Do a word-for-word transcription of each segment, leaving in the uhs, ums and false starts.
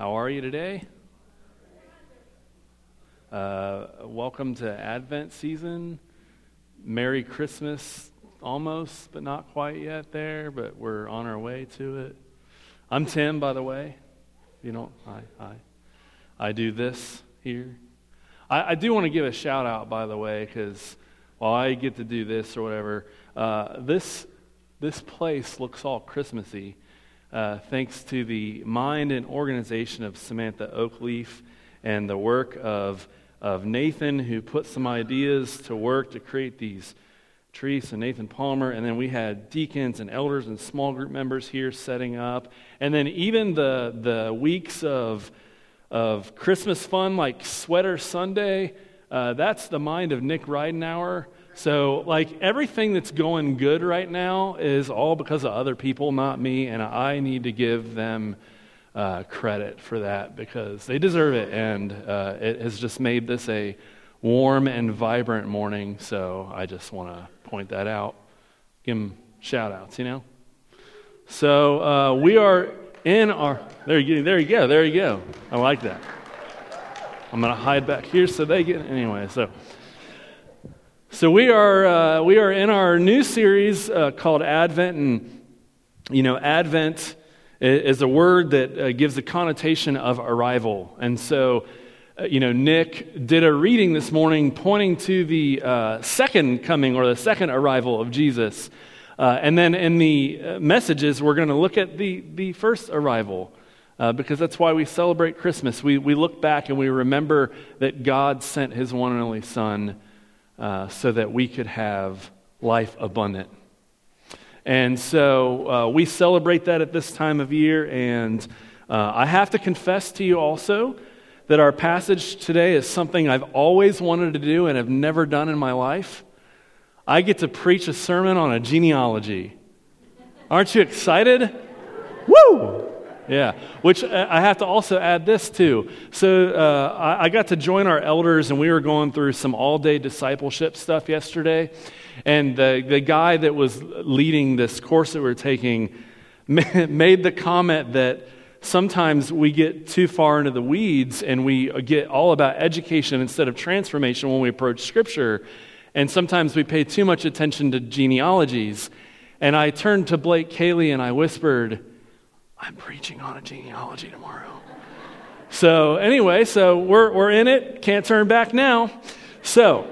How are you today? Uh, welcome to Advent season. Merry Christmas, almost, but not quite yet there, but we're on our way to it. I'm Tim, by the way. You know, I I, I do this here. I, I do want to give a shout out, by the way, because while I get to do this or whatever, uh, this this place looks all Christmassy. Uh, thanks to the mind and organization of Samantha Oakleaf and the work of of Nathan, who put some ideas to work to create these trees, and Nathan Palmer, and then we had deacons and elders and small group members here setting up, and then even the the weeks of of Christmas fun like Sweater Sunday, uh, that's the mind of Nick Ridenauer. So, like, everything that's going good right now is all because of other people, not me, and I need to give them uh, credit for that because they deserve it, and uh, it has just made this a warm and vibrant morning, so I just want to point that out, give them shout-outs, you know? So, uh, we are in our... There you, there you go, there you go. I like that. I'm going to hide back here so they get... Anyway, so... So we are uh, we are in our new series uh, called Advent, and you know Advent is a word that uh, gives a connotation of arrival. And so, uh, you know, Nick did a reading this morning pointing to the uh, second coming or the second arrival of Jesus, uh, and then in the messages we're going to look at the the first arrival. Uh, because that's why we celebrate Christmas. We we look back and we remember that God sent His one and only Son. Uh, so that we could have life abundant. And so uh, we celebrate that at this time of year, and uh, I have to confess to you also that our passage today is something I've always wanted to do and have never done in my life. I get to preach a sermon on a genealogy. Aren't you excited? Woo! Yeah, which I have to also add this too. So uh, I, I got to join our elders, and we were going through some all-day discipleship stuff yesterday. And the, the guy that was leading this course that we were taking made the comment that sometimes we get too far into the weeds, and we get all about education instead of transformation when we approach Scripture. And sometimes we pay too much attention to genealogies. And I turned to Blake Cayley, and I whispered, I'm preaching on a genealogy tomorrow. So anyway, so we're we're in it. Can't turn back now. So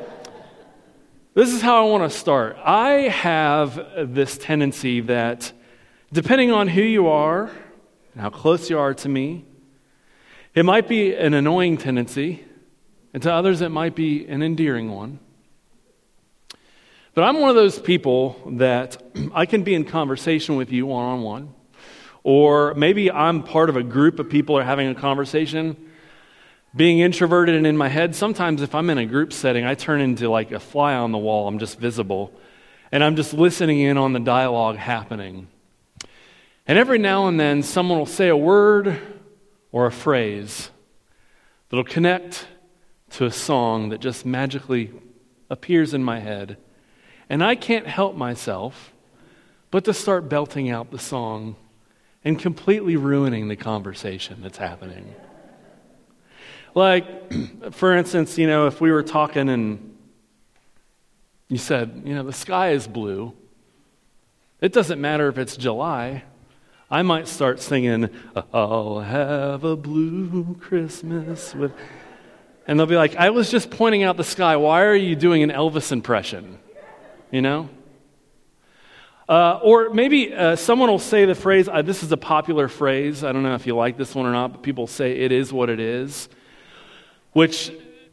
this is how I want to start. I have this tendency that depending on who you are and how close you are to me, it might be an annoying tendency, and to others it might be an endearing one. But I'm one of those people that I can be in conversation with you one-on-one. Or maybe I'm part of a group of people are having a conversation. Being introverted and in my head, sometimes if I'm in a group setting, I turn into like a fly on the wall. I'm just visible. And I'm just listening in on the dialogue happening. And every now and then, someone will say a word or a phrase that'll connect to a song that just magically appears in my head. And I can't help myself but to start belting out the song and completely ruining the conversation that's happening. Like, for instance, you know, if we were talking and you said, you know, the sky is blue, it doesn't matter if it's July, I might start singing, I'll have a blue Christmas with... And they'll be like, I was just pointing out the sky, why are you doing an Elvis impression? You know? Uh, or maybe uh, someone will say the phrase, uh, this is a popular phrase, I don't know if you like this one or not, but people say it is what it is, which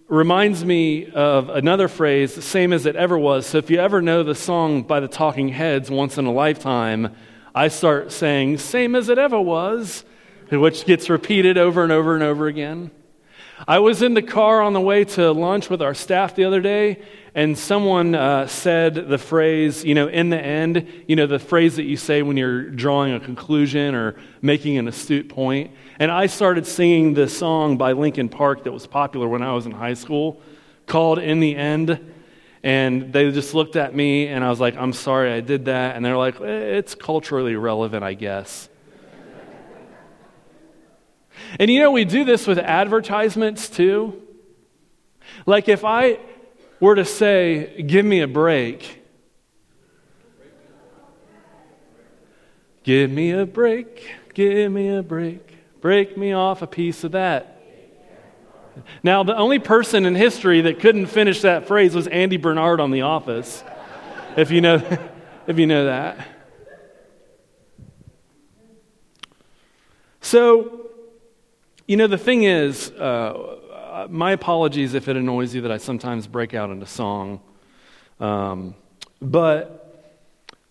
reminds me of another phrase, the same as it ever was. So if you ever know the song by the Talking Heads, Once in a Lifetime, I start saying, same as it ever was, which gets repeated over and over and over again. I was in the car on the way to lunch with our staff the other day, and someone uh, said the phrase, you know, in the end, you know, the phrase that you say when you're drawing a conclusion or making an astute point. And I started singing this song by Linkin Park that was popular when I was in high school called In the End. And they just looked at me, and I was like, I'm sorry I did that. And they're like, it's culturally relevant, I guess. And you know, we do this with advertisements too. Like if I were to say, give me a break. Give me a break, give me a break, break me off a piece of that. Now, the only person in history that couldn't finish that phrase was Andy Bernard on The Office, if you know, if you know that. So, you know, the thing is, uh, my apologies if it annoys you that I sometimes break out into song, um, but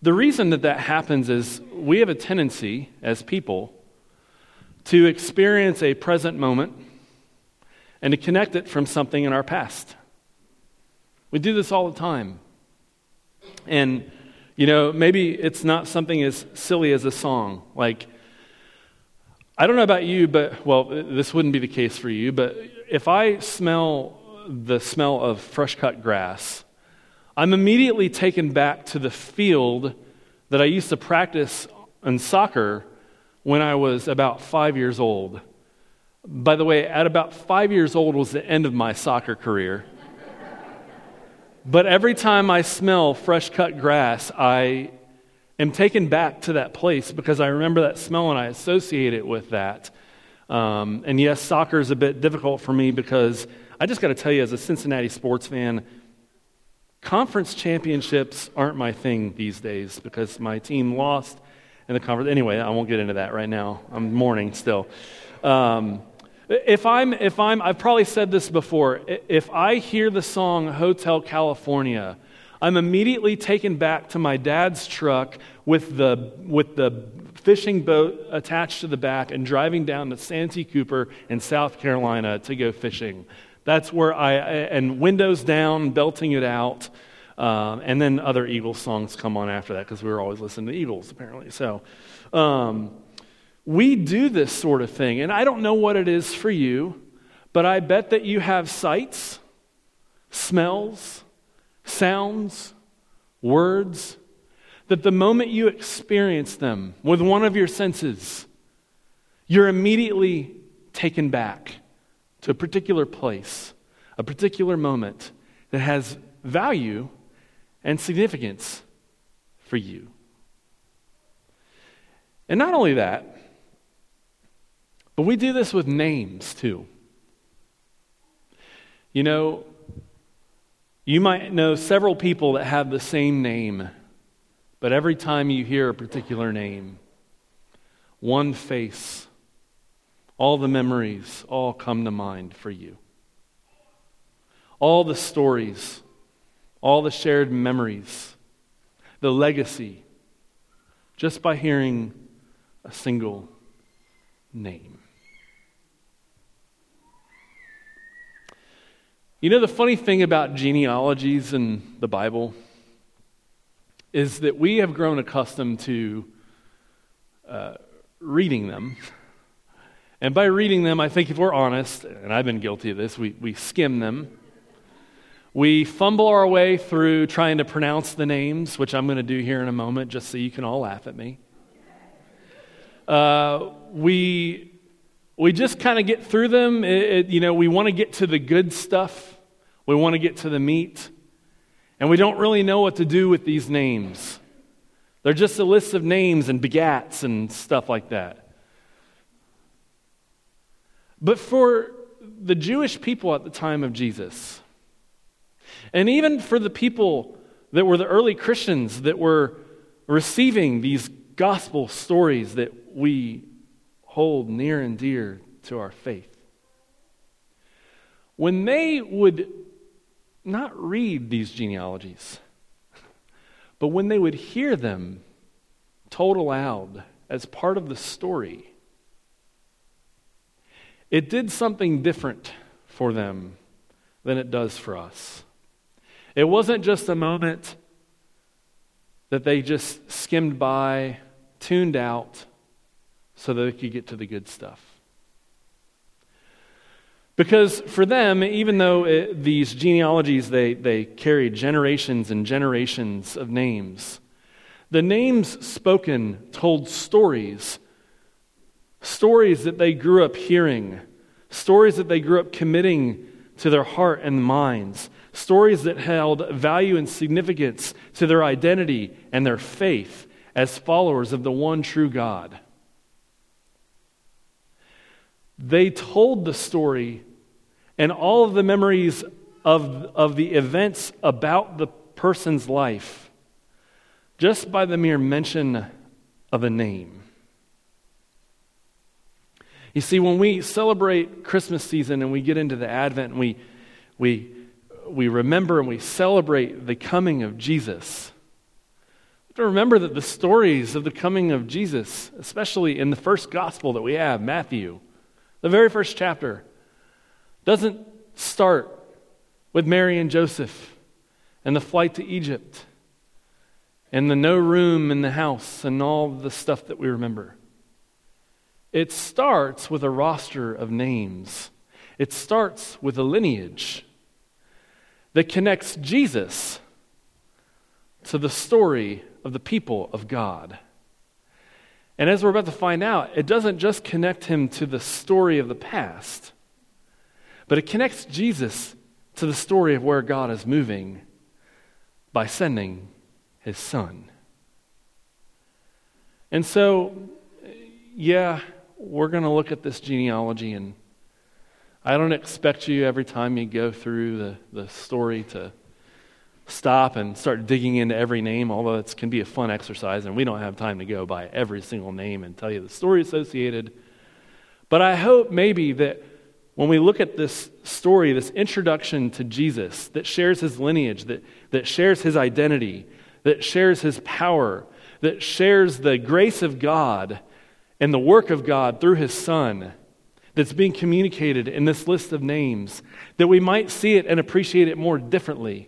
the reason that that happens is we have a tendency as people to experience a present moment and to connect it from something in our past. We do this all the time. And, you know, maybe it's not something as silly as a song. Like, I don't know about you, but, well, this wouldn't be the case for you, but if I smell the smell of fresh cut grass, I'm immediately taken back to the field that I used to practice in soccer when I was about five years old. By the way, at about five years old was the end of my soccer career. But every time I smell fresh cut grass, I am taken back to that place because I remember that smell and I associate it with that. Um, and yes, soccer is a bit difficult for me because I just got to tell you, as a Cincinnati sports fan, conference championships aren't my thing these days because my team lost in the conference. Anyway, I won't get into that right now. I'm mourning still. Um, if I'm, if I'm, I've probably said this before. If I hear the song Hotel California, I'm immediately taken back to my dad's truck with the with the fishing boat attached to the back and driving down to Santee Cooper in South Carolina to go fishing. That's where I, and windows down, belting it out, um, and then other Eagles songs come on after that because we were always listening to Eagles apparently. So um, we do this sort of thing, and I don't know what it is for you, but I bet that you have sights, smells, sounds, words, that the moment you experience them with one of your senses, you're immediately taken back to a particular place, a particular moment that has value and significance for you. And not only that, but we do this with names too. You know, you might know several people that have the same name, but every time you hear a particular name, one face, all the memories all come to mind for you. All the stories, all the shared memories, the legacy, just by hearing a single name. You know, the funny thing about genealogies in the Bible is that we have grown accustomed to uh, reading them. And by reading them, I think if we're honest, and I've been guilty of this, we, we skim them. We fumble our way through trying to pronounce the names, which I'm going to do here in a moment just so you can all laugh at me. Uh, we we just kind of get through them. It, it, you know, we want to get to the good stuff. We want to get to the meat. And we don't really know what to do with these names. They're just a list of names and begats and stuff like that. But for the Jewish people at the time of Jesus, and even for the people that were the early Christians that were receiving these gospel stories that we hold near and dear to our faith, when they would not read these genealogies, but when they would hear them told aloud as part of the story, it did something different for them than it does for us. It wasn't just a moment that they just skimmed by, tuned out, so that they could get to the good stuff. Because for them, even though it, these genealogies, they, they carry generations and generations of names, the names spoken told stories stories that they grew up hearing, stories that they grew up committing to their heart and minds, stories that held value and significance to their identity and their faith as followers of the one true God. They told the story and all of the memories of, of the events about the person's life just by the mere mention of a name. You see, when we celebrate Christmas season and we get into the Advent and we we we remember and we celebrate the coming of Jesus, we have to remember that the stories of the coming of Jesus, especially in the first gospel that we have, Matthew, the very first chapter, doesn't start with Mary and Joseph and the flight to Egypt and the no room in the house and all the stuff that we remember. It starts with a roster of names. It starts with a lineage that connects Jesus to the story of the people of God. And as we're about to find out, it doesn't just connect him to the story of the past, but it connects Jesus to the story of where God is moving by sending his son. And so, yeah, we're going to look at this genealogy, and I don't expect you every time you go through the, the story to stop and start digging into every name, although it can be a fun exercise, and we don't have time to go by every single name and tell you the story associated. But I hope maybe that when we look at this story, this introduction to Jesus that shares his lineage, that, that shares his identity, that shares his power, that shares the grace of God and the work of God through his Son that's being communicated in this list of names, that we might see it and appreciate it more differently.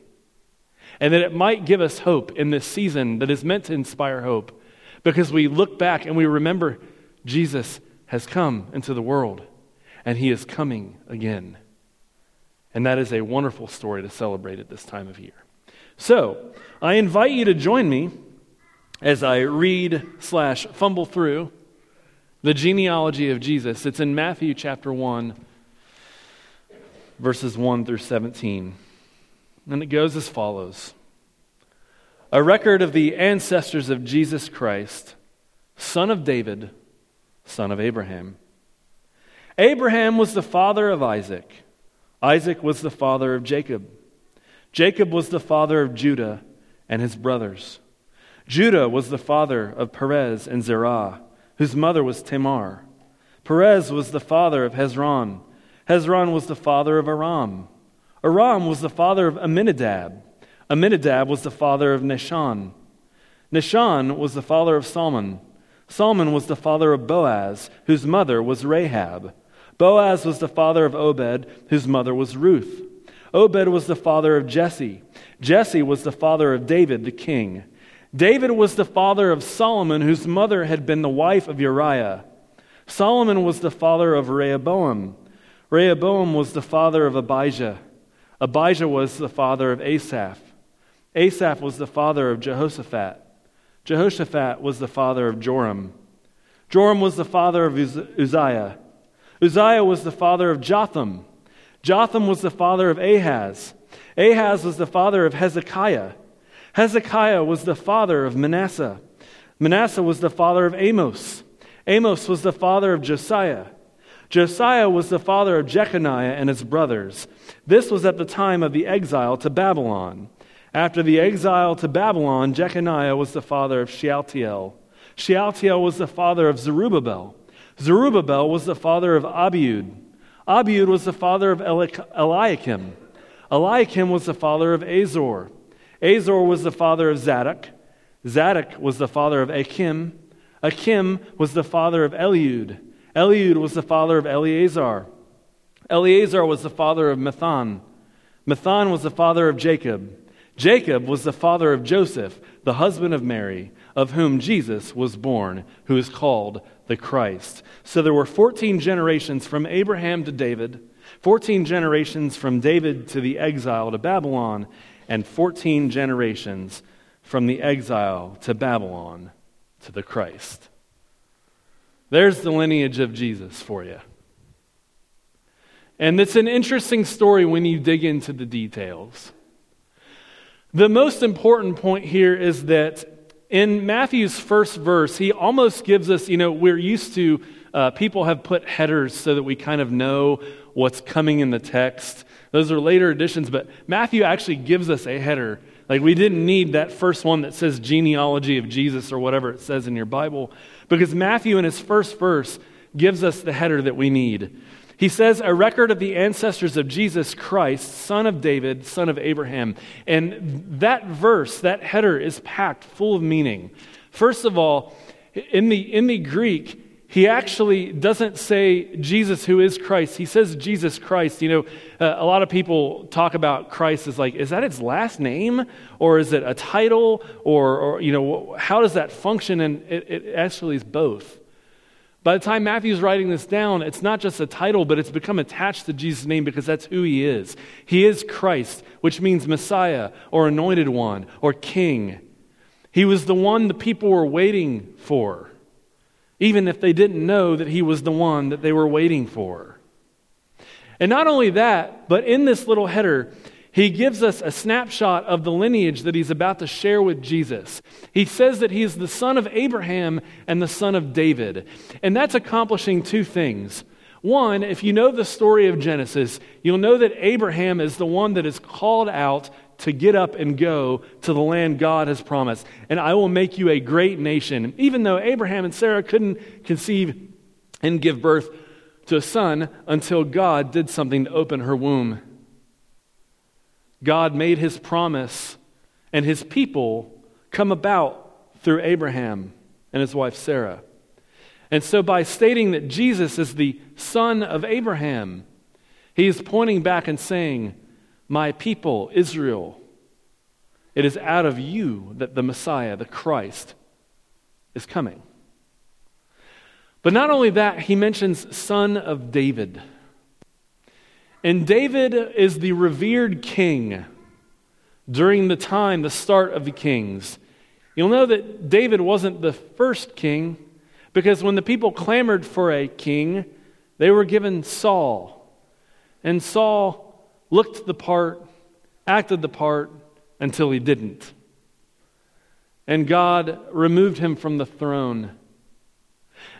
And that it might give us hope in this season that is meant to inspire hope, because we look back and we remember Jesus has come into the world and he is coming again. And that is a wonderful story to celebrate at this time of year. So I invite you to join me as I read slash fumble through the genealogy of Jesus. It's in Matthew chapter one, verses one through seventeen. And it goes as follows. A record of the ancestors of Jesus Christ, son of David, son of Abraham. Abraham was the father of Isaac. Isaac was the father of Jacob. Jacob was the father of Judah and his brothers. Judah was the father of Perez and Zerah, whose mother was Tamar. Perez was the father of Hezron. Hezron was the father of Aram. Aram was the father of Amminadab. Amminadab was the father of Nashon. Nashon was the father of Salmon. Salmon was the father of Boaz, whose mother was Rahab. Boaz was the father of Obed, whose mother was Ruth. Obed was the father of Jesse. Jesse was the father of David, the king. David was the father of Solomon, whose mother had been the wife of Uriah. Solomon was the father of Rehoboam. Rehoboam was the father of Abijah. Abijah was the father of Asaph. Asaph was the father of Jehoshaphat. Jehoshaphat was the father of Joram. Joram was the father of Uzziah. Uzziah was the father of Jotham. Jotham was the father of Ahaz. Ahaz was the father of Hezekiah. Hezekiah was the father of Manasseh. Manasseh was the father of Amos. Amos was the father of Josiah. Josiah was the father of Jeconiah and his brothers. This was at the time of the exile to Babylon. After the exile to Babylon, Jeconiah was the father of Shealtiel. Shealtiel was the father of Zerubbabel. Zerubbabel was the father of Abiud. Abiud was the father of Eliakim. Eliakim was the father of Azor. Azor was the father of Zadok. Zadok was the father of Achim. Achim was the father of Eliud. Eliud was the father of Eleazar. Eleazar was the father of Methan. Methan was the father of Jacob. Jacob was the father of Joseph, the husband of Mary, of whom Jesus was born, who is called the Christ. So there were fourteen generations from Abraham to David, fourteen generations from David to the exile to Babylon, and fourteen generations from the exile to Babylon to the Christ. There's the lineage of Jesus for you. And it's an interesting story when you dig into the details. The most important point here is that in Matthew's first verse, he almost gives us, you know, we're used to, uh, people have put headers so that we kind of know what's coming in the text. Those are later additions, but Matthew actually gives us a header. Like, we didn't need that first one that says genealogy of Jesus or whatever it says in your Bible, because Matthew in his first verse gives us the header that we need. He says, a record of the ancestors of Jesus Christ, son of David, son of Abraham. And that verse, that header is packed full of meaning. First of all, in the in the Greek, he actually doesn't say Jesus who is Christ. He says Jesus Christ. You know, uh, a lot of people talk about Christ as like, is that its last name? Or is it a title? Or, or you know, how does that function? And it, it actually is both. By the time Matthew's writing this down, it's not just a title, but it's become attached to Jesus' name because that's who he is. He is Christ, which means Messiah or Anointed One or King. He was the one the people were waiting for, even if they didn't know that he was the one that they were waiting for. And not only that, but in this little header, he gives us a snapshot of the lineage that he's about to share with Jesus. He says that he is the son of Abraham and the son of David. And that's accomplishing two things. One, if you know the story of Genesis, you'll know that Abraham is the one that is called out to get up and go to the land God has promised. And I will make you a great nation. Even though Abraham and Sarah couldn't conceive and give birth to a son until God did something to open her womb. God made his promise and his people come about through Abraham and his wife Sarah. And so by stating that Jesus is the son of Abraham, he is pointing back and saying, my people, Israel, it is out of you that the Messiah, the Christ, is coming. But not only that, he mentions son of David. And David is the revered king during the time, the start of the kings. You'll know that David wasn't the first king because when the people clamored for a king, they were given Saul. And Saul looked the part, acted the part, until he didn't. And God removed him from the throne.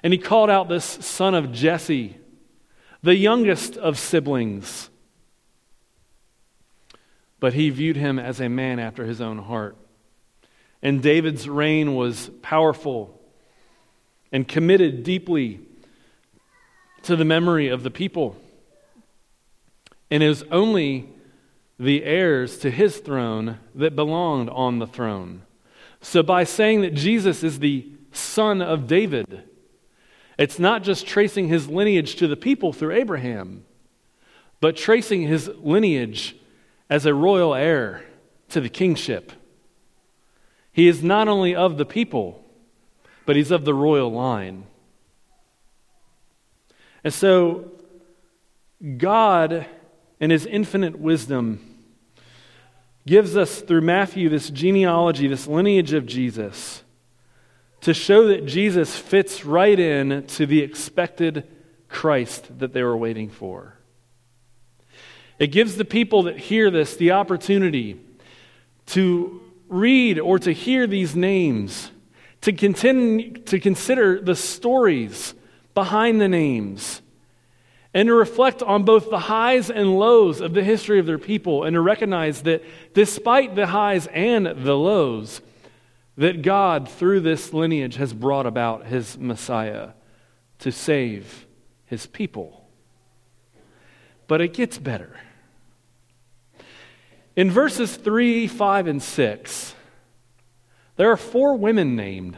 And he called out this son of Jesse, the youngest of siblings. But he viewed him as a man after his own heart. And David's reign was powerful and committed deeply to the memory of the people. And it was only the heirs to his throne that belonged on the throne. So by saying that Jesus is the son of David, it's not just tracing his lineage to the people through Abraham, but tracing his lineage as a royal heir to the kingship. He is not only of the people, but he's of the royal line. And so God, in his infinite wisdom, gives us through Matthew this genealogy, this lineage of Jesus, to show that Jesus fits right in to the expected Christ that they were waiting for. It gives the people that hear this the opportunity to read or to hear these names, to continue to consider the stories behind the names, and to reflect on both the highs and lows of the history of their people, and to recognize that despite the highs and the lows, that God, through this lineage, has brought about his Messiah to save his people. But it gets better. In verses three, five, and six, there are four women named.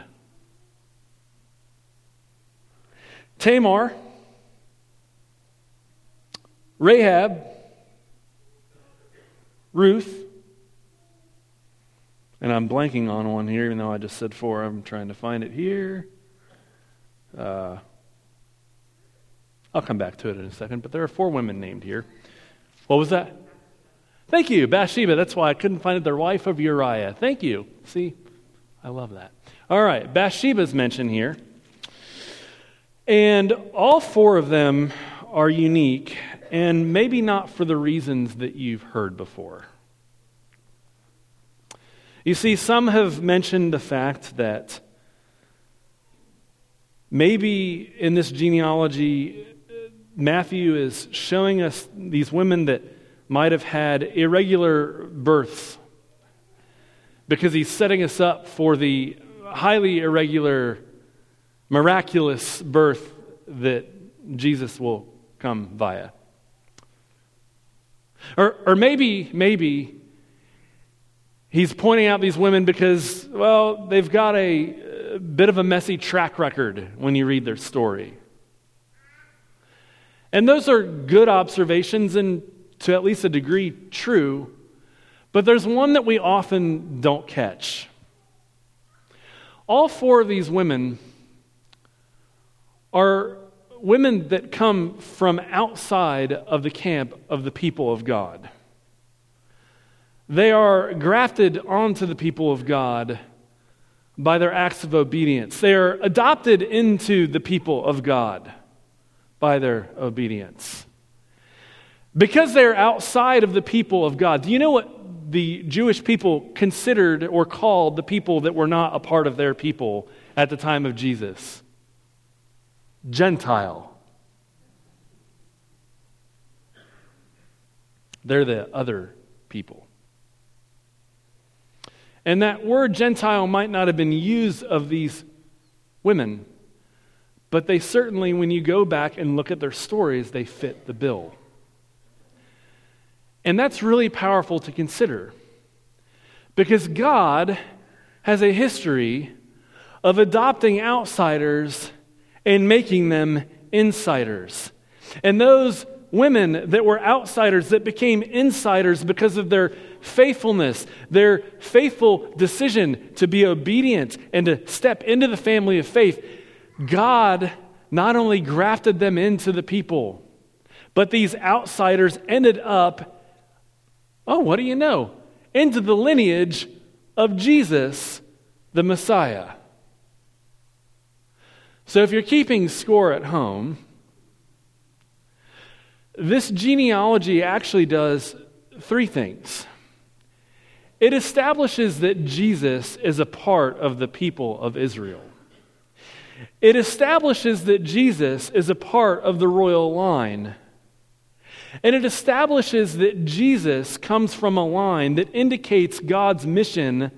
Tamar, Rahab, Ruth, and I'm blanking on one here, even though I just said four. I'm trying to find it here. Uh, I'll come back to it in a second, but there are four women named here. What was that? Thank you, Bathsheba. That's why I couldn't find it. The wife of Uriah. Thank you. See, I love that. All right, Bathsheba's mentioned here. And all four of them are unique, and maybe not for the reasons that you've heard before. You see, some have mentioned the fact that maybe in this genealogy, Matthew is showing us these women that might have had irregular births because he's setting us up for the highly irregular, miraculous birth that Jesus will come via. Or, or maybe, maybe he's pointing out these women because, well, they've got a, a bit of a messy track record when you read their story. And those are good observations and to at least a degree true, but there's one that we often don't catch. All four of these women are women that come from outside of the camp of the people of God. They are grafted onto the people of God by their acts of obedience. They are adopted into the people of God by their obedience. Because they are outside of the people of God, do you know what the Jewish people considered or called the people that were not a part of their people at the time of Jesus? Gentile. They're the other people. And that word Gentile might not have been used of these women, but they certainly, when you go back and look at their stories, they fit the bill. And that's really powerful to consider because God has a history of adopting outsiders and making them insiders. And those women that were outsiders that became insiders because of their faithfulness, their faithful decision to be obedient and to step into the family of faith, God not only grafted them into the people, but these outsiders ended up, oh, what do you know, into the lineage of Jesus, the Messiah. So if you're keeping score at home, this genealogy actually does three things. It establishes that Jesus is a part of the people of Israel. It establishes that Jesus is a part of the royal line. And it establishes that Jesus comes from a line that indicates God's mission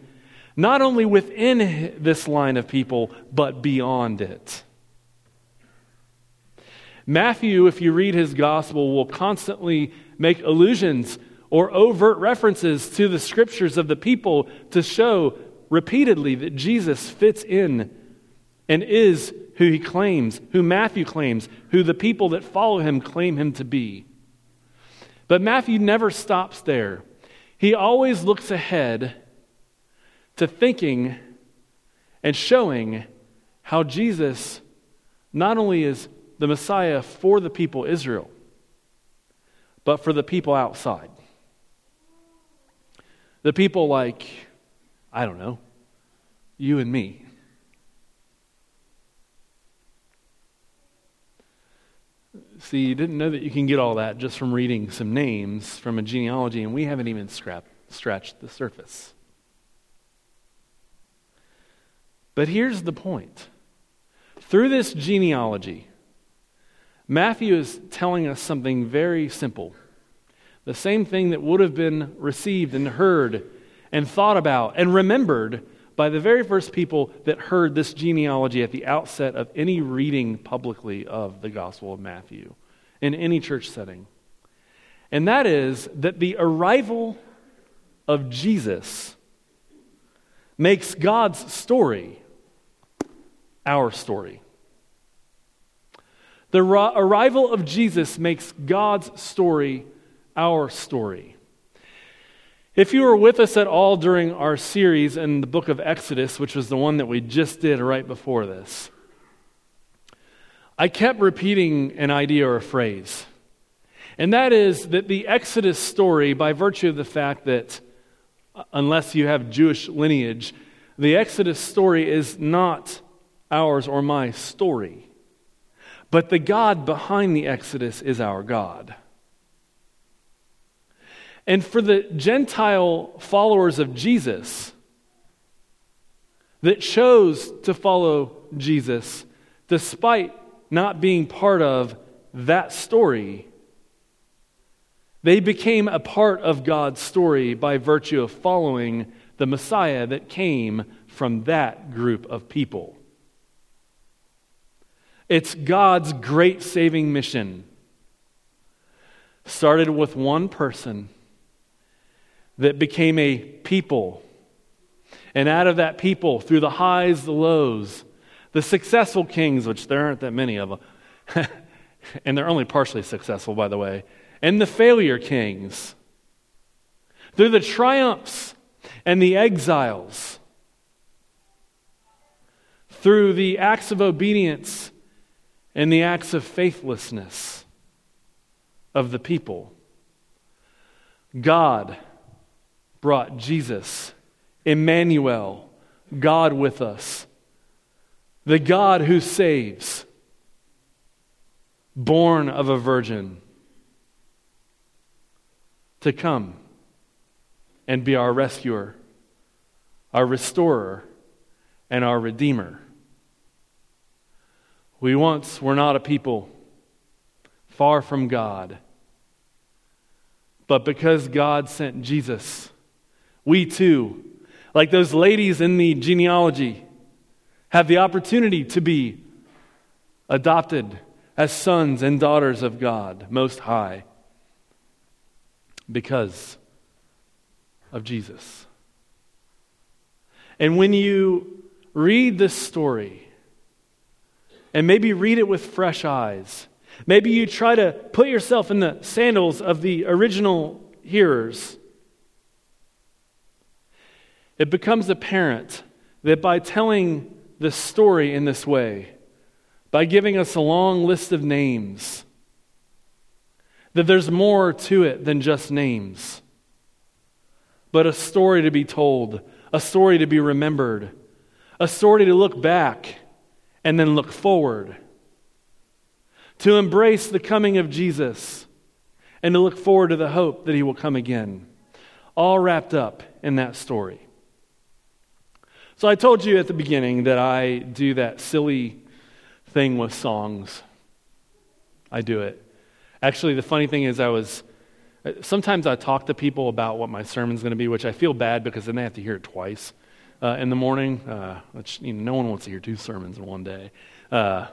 not only within this line of people, but beyond it. Matthew, if you read his gospel, will constantly make allusions or overt references to the scriptures of the people to show repeatedly that Jesus fits in and is who he claims, who Matthew claims, who the people that follow him claim him to be. But Matthew never stops there. He always looks ahead to thinking and showing how Jesus not only is the Messiah for the people Israel, but for the people outside. The people like, I don't know, you and me. See, you didn't know that you can get all that just from reading some names from a genealogy, and we haven't even scrap, scratched the surface. But here's the point. Through this genealogy, Matthew is telling us something very simple. The same thing that would have been received and heard and thought about and remembered by the very first people that heard this genealogy at the outset of any reading publicly of the Gospel of Matthew in any church setting. And that is that the arrival of Jesus makes God's story our story. The ra- arrival of Jesus makes God's story our story. If you were with us at all during our series in the book of Exodus, which was the one that we just did right before this, I kept repeating an idea or a phrase. And that is that the Exodus story, by virtue of the fact that unless you have Jewish lineage, the Exodus story is not ours or my story. But the God behind the Exodus is our God. And for the Gentile followers of Jesus that chose to follow Jesus despite not being part of that story, they became a part of God's story by virtue of following the Messiah that came from that group of people. It's God's great saving mission. Started with one person that became a people. And out of that people, through the highs, the lows, the successful kings, which there aren't that many of them, and they're only partially successful, by the way, and the failure kings, through the triumphs and the exiles, through the acts of obedience and the acts of faithlessness of the people, God brought Jesus, Emmanuel, God with us, the God who saves, born of a virgin, to come and be our rescuer, our restorer, and our redeemer. We once were not a people, far from God. But because God sent Jesus, we too, like those ladies in the genealogy, have the opportunity to be adopted as sons and daughters of God Most High, because of Jesus. And when you read this story, and maybe read it with fresh eyes, maybe you try to put yourself in the sandals of the original hearers, it becomes apparent that by telling this story in this way, by giving us a long list of names, that there's more to it than just names, but a story to be told, a story to be remembered, a story to look back and then look forward, to embrace the coming of Jesus and to look forward to the hope that he will come again, all wrapped up in that story. So I told you at the beginning that I do that silly thing with songs. I do it. Actually, the funny thing is I was, sometimes I talk to people about what my sermon's going to be, which I feel bad because then they have to hear it twice uh, in the morning, uh, which you know, no one wants to hear two sermons in one day. Uh,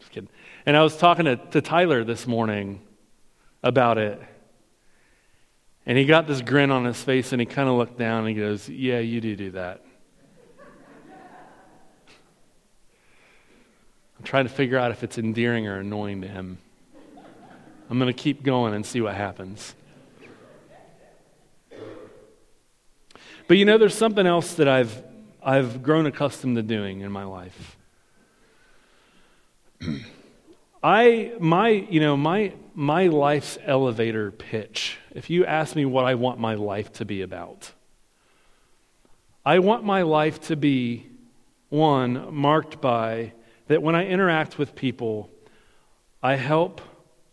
just kidding. And I was talking to, to Tyler this morning about it, and he got this grin on his face, and he kind of looked down, and he goes, yeah, you do do that. I'm trying to figure out if it's endearing or annoying to him. I'm going to keep going and see what happens. But you know, there's something else that I've I've grown accustomed to doing in my life. I my you know my my life's elevator pitch. If you ask me what I want my life to be about, I want my life to be one marked by that when I interact with people, I help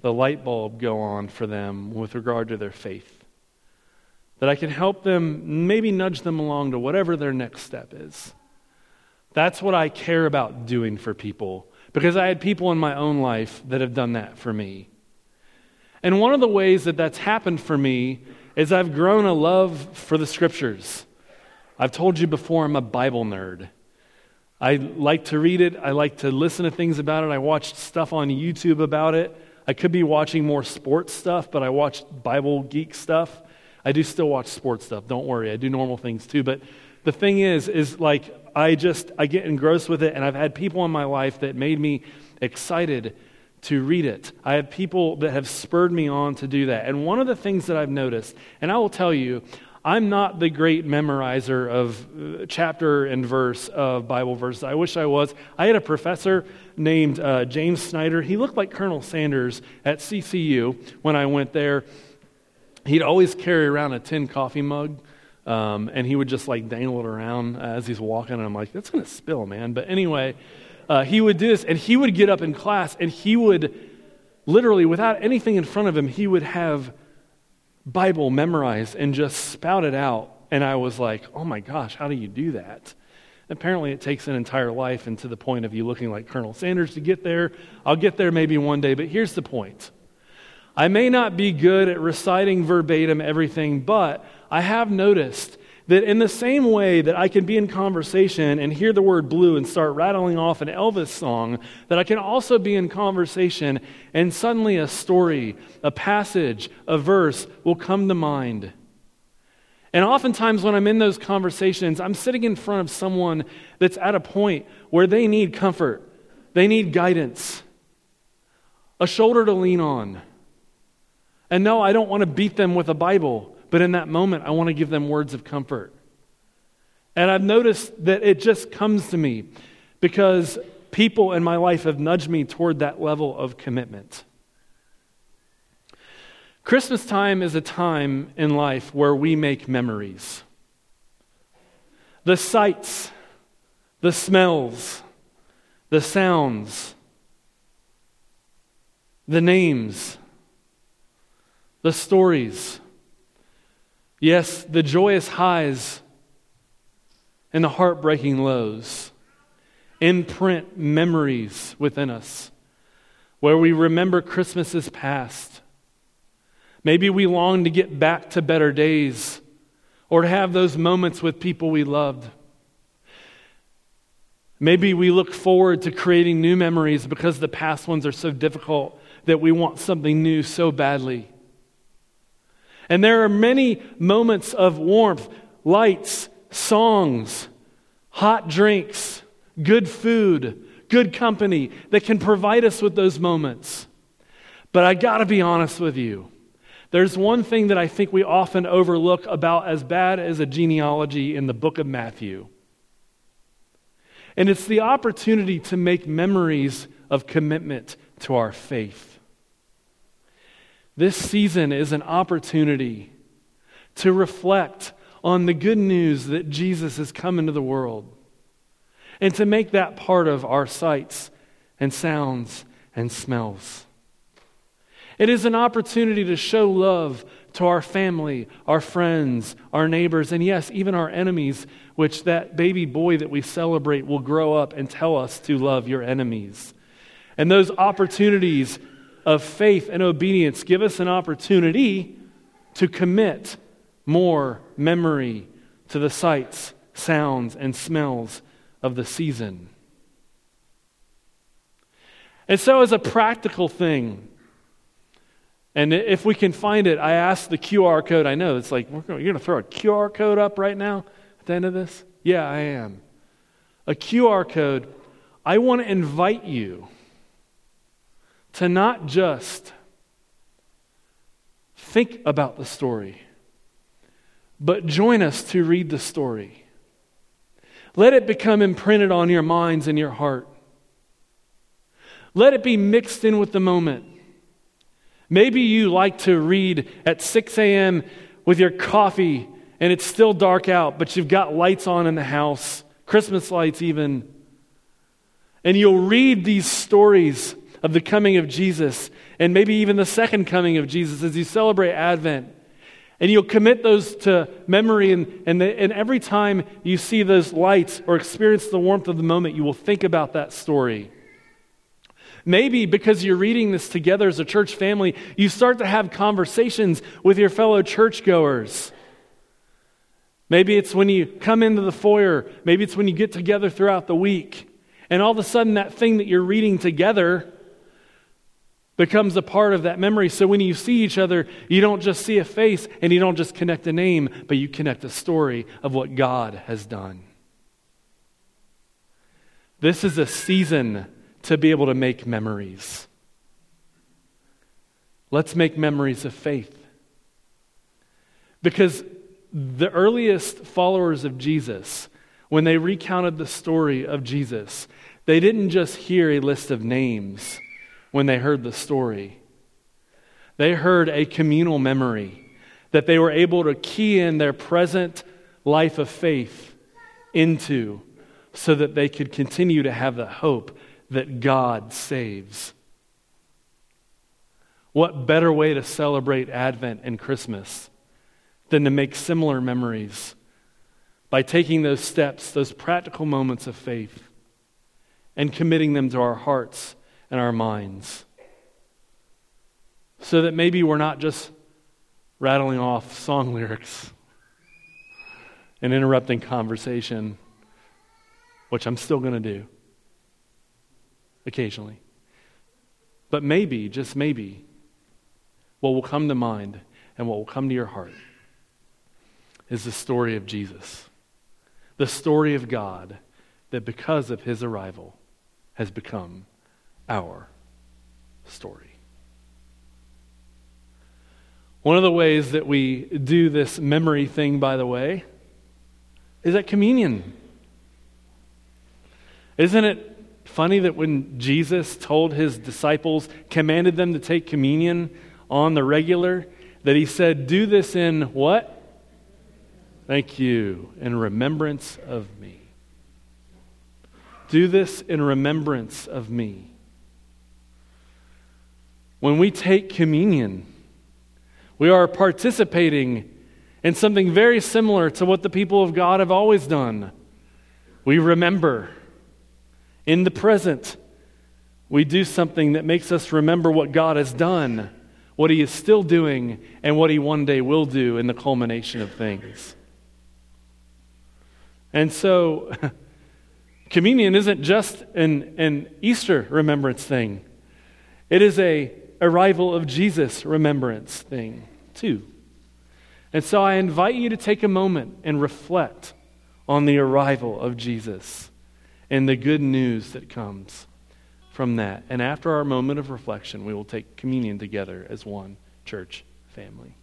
the light bulb go on for them with regard to their faith. That I can help them, maybe nudge them along to whatever their next step is. That's what I care about doing for people, because I had people in my own life that have done that for me. And one of the ways that that's happened for me is I've grown a love for the scriptures. I've told you before, I'm a Bible nerd. I like to read it. I like to listen to things about it. I watched stuff on YouTube about it. I could be watching more sports stuff, but I watch Bible geek stuff. I do still watch sports stuff. Don't worry. I do normal things too. But the thing is, is like I just, I get engrossed with it, and I've had people in my life that made me excited to read it. I have people that have spurred me on to do that. And one of the things that I've noticed, and I will tell you, I'm not the great memorizer of chapter and verse of Bible verses. I wish I was. I had a professor named uh, James Snyder. He looked like Colonel Sanders at C C U when I went there. He'd always carry around a tin coffee mug, um, and he would just like dangle it around as he's walking, and I'm like, that's going to spill, man. But anyway, Uh, he would do this, and he would get up in class, and he would literally, without anything in front of him, he would have Bible memorized and just spout it out. And I was like, oh my gosh, how do you do that? And apparently it takes an entire life, and to the point of you looking like Colonel Sanders to get there. I'll get there maybe one day, but here's the point. I may not be good at reciting verbatim everything, but I have noticed that in the same way that I can be in conversation and hear the word blue and start rattling off an Elvis song, that I can also be in conversation and suddenly a story, a passage, a verse will come to mind. And oftentimes when I'm in those conversations, I'm sitting in front of someone that's at a point where they need comfort, they need guidance, a shoulder to lean on. And no, I don't want to beat them with a Bible. But in that moment, I want to give them words of comfort. And I've noticed that it just comes to me because people in my life have nudged me toward that level of commitment. Christmas time is a time in life where we make memories. The sights, the smells, the sounds, the names, the stories. Yes, the joyous highs and the heartbreaking lows imprint memories within us where we remember Christmases past. Maybe we long to get back to better days or to have those moments with people we loved. Maybe we look forward to creating new memories because the past ones are so difficult that we want something new so badly. And there are many moments of warmth, lights, songs, hot drinks, good food, good company that can provide us with those moments. But I gotta be honest with you. There's one thing that I think we often overlook about as bad as a genealogy in the book of Matthew. And it's the opportunity to make memories of commitment to our faith. This season is an opportunity to reflect on the good news that Jesus has come into the world and to make that part of our sights and sounds and smells. It is an opportunity to show love to our family, our friends, our neighbors, and yes, even our enemies, which that baby boy that we celebrate will grow up and tell us to love your enemies. And those opportunities of faith and obedience give us an opportunity to commit more memory to the sights, sounds, and smells of the season. And so as a practical thing, and if we can find it, I asked the Q R code. I know, it's like, you're going to throw a Q R code up right now at the end of this? Yeah, I am. A Q R code. I want to invite you to not just think about the story, but join us to read the story. Let it become imprinted on your minds and your heart. Let it be mixed in with the moment. Maybe you like to read at six a.m. with your coffee and it's still dark out, but you've got lights on in the house, Christmas lights even, and you'll read these stories of the coming of Jesus, and maybe even the second coming of Jesus as you celebrate Advent. And you'll commit those to memory, and, and, the, and every time you see those lights or experience the warmth of the moment, you will think about that story. Maybe because you're reading this together as a church family, you start to have conversations with your fellow churchgoers. Maybe it's when you come into the foyer, maybe it's when you get together throughout the week, and all of a sudden that thing that you're reading together becomes a part of that memory. So when you see each other, you don't just see a face and you don't just connect a name, but you connect a story of what God has done. This is a season to be able to make memories. Let's make memories of faith. Because the earliest followers of Jesus, when they recounted the story of Jesus, they didn't just hear a list of names. When they heard the story, they heard a communal memory that they were able to key in their present life of faith into so that they could continue to have the hope that God saves. What better way to celebrate Advent and Christmas than to make similar memories by taking those steps, those practical moments of faith, and committing them to our hearts and our minds, so that maybe we're not just rattling off song lyrics and interrupting conversation, which I'm still going to do occasionally. But maybe, just maybe, what will come to mind and what will come to your heart is the story of Jesus, the story of God that because of his arrival has become our story. One of the ways that we do this memory thing, by the way, is at communion. Isn't it funny that when Jesus told his disciples, commanded them to take communion on the regular, that he said, do this in what? Thank you. In remembrance of me. Do this in remembrance of me. When we take communion, we are participating in something very similar to what the people of God have always done. We remember. In the present, we do something that makes us remember what God has done, what he is still doing, and what he one day will do in the culmination of things. And so, communion isn't just an, an Easter remembrance thing. It is a arrival of Jesus remembrance thing, too. And so I invite you to take a moment and reflect on the arrival of Jesus and the good news that comes from that. And after our moment of reflection, we will take communion together as one church family.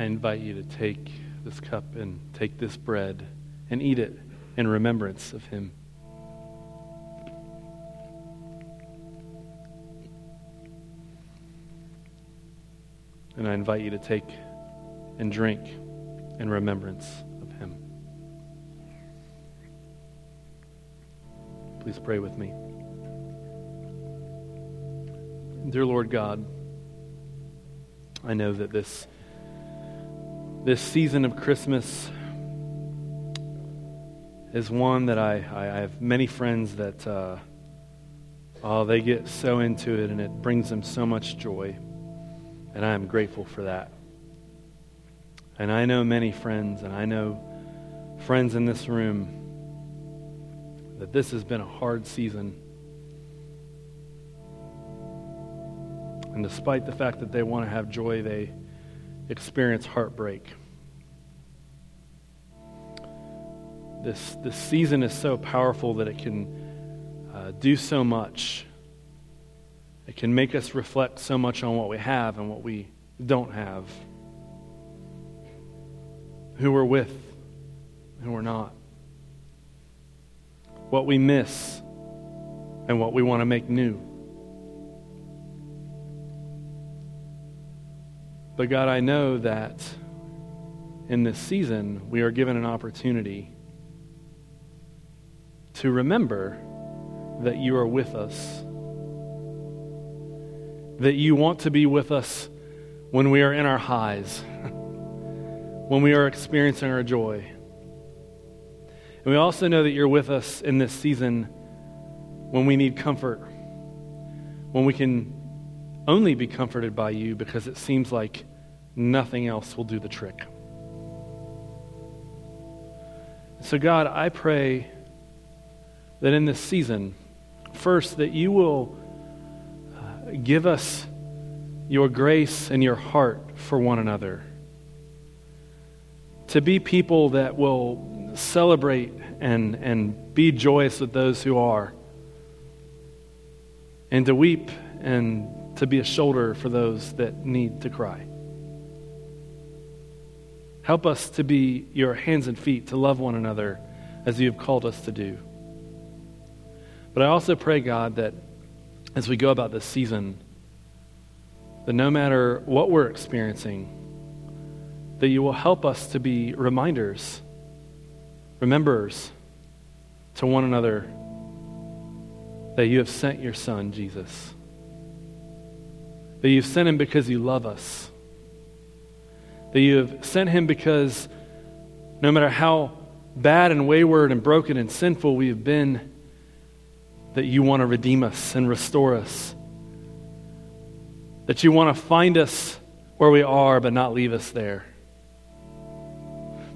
I invite you to take this cup and take this bread and eat it in remembrance of him. And I invite you to take and drink in remembrance of him. Please pray with me. Dear Lord God, I know that this This season of Christmas is one that I, I, I have many friends that, uh, oh, they get so into it and it brings them so much joy. And I am grateful for that. And I know many friends, and I know friends in this room, that this has been a hard season. And despite the fact that they want to have joy, they experience heartbreak. This this season is so powerful that it can uh, do so much. It can make us reflect so much on what we have and what we don't have, who we're with, who we're not, what we miss, and what we want to make new. But God, I know that in this season, we are given an opportunity to remember that you are with us, that you want to be with us when we are in our highs, when we are experiencing our joy. And we also know that you're with us in this season when we need comfort, when we can only be comforted by you because it seems like nothing else will do the trick. So God, I pray that in this season, first, that you will give us your grace and your heart for one another, to be people that will celebrate and, and be joyous with those who are, and to weep and to be a shoulder for those that need to cry. Help us to be your hands and feet, to love one another as you have called us to do. But I also pray, God, that as we go about this season, that no matter what we're experiencing, that you will help us to be reminders, rememberers to one another that you have sent your Son, Jesus. That you've sent him because you love us. That you have sent him because no matter how bad and wayward and broken and sinful we have been, that you want to redeem us and restore us. That you want to find us where we are but not leave us there.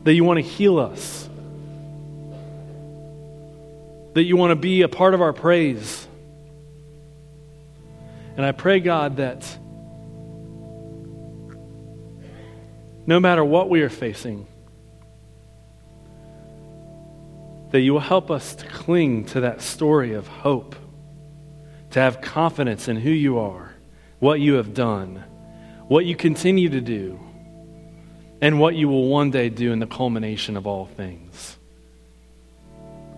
That you want to heal us. That you want to be a part of our praise. And I pray, God, that no matter what we are facing, that you will help us to cling to that story of hope, to have confidence in who you are, what you have done, what you continue to do, and what you will one day do in the culmination of all things.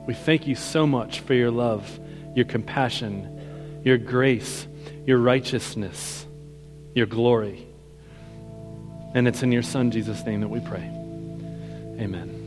We thank you so much for your love, your compassion, your grace, your righteousness, your glory. And it's in your Son, Jesus' name, that we pray. Amen.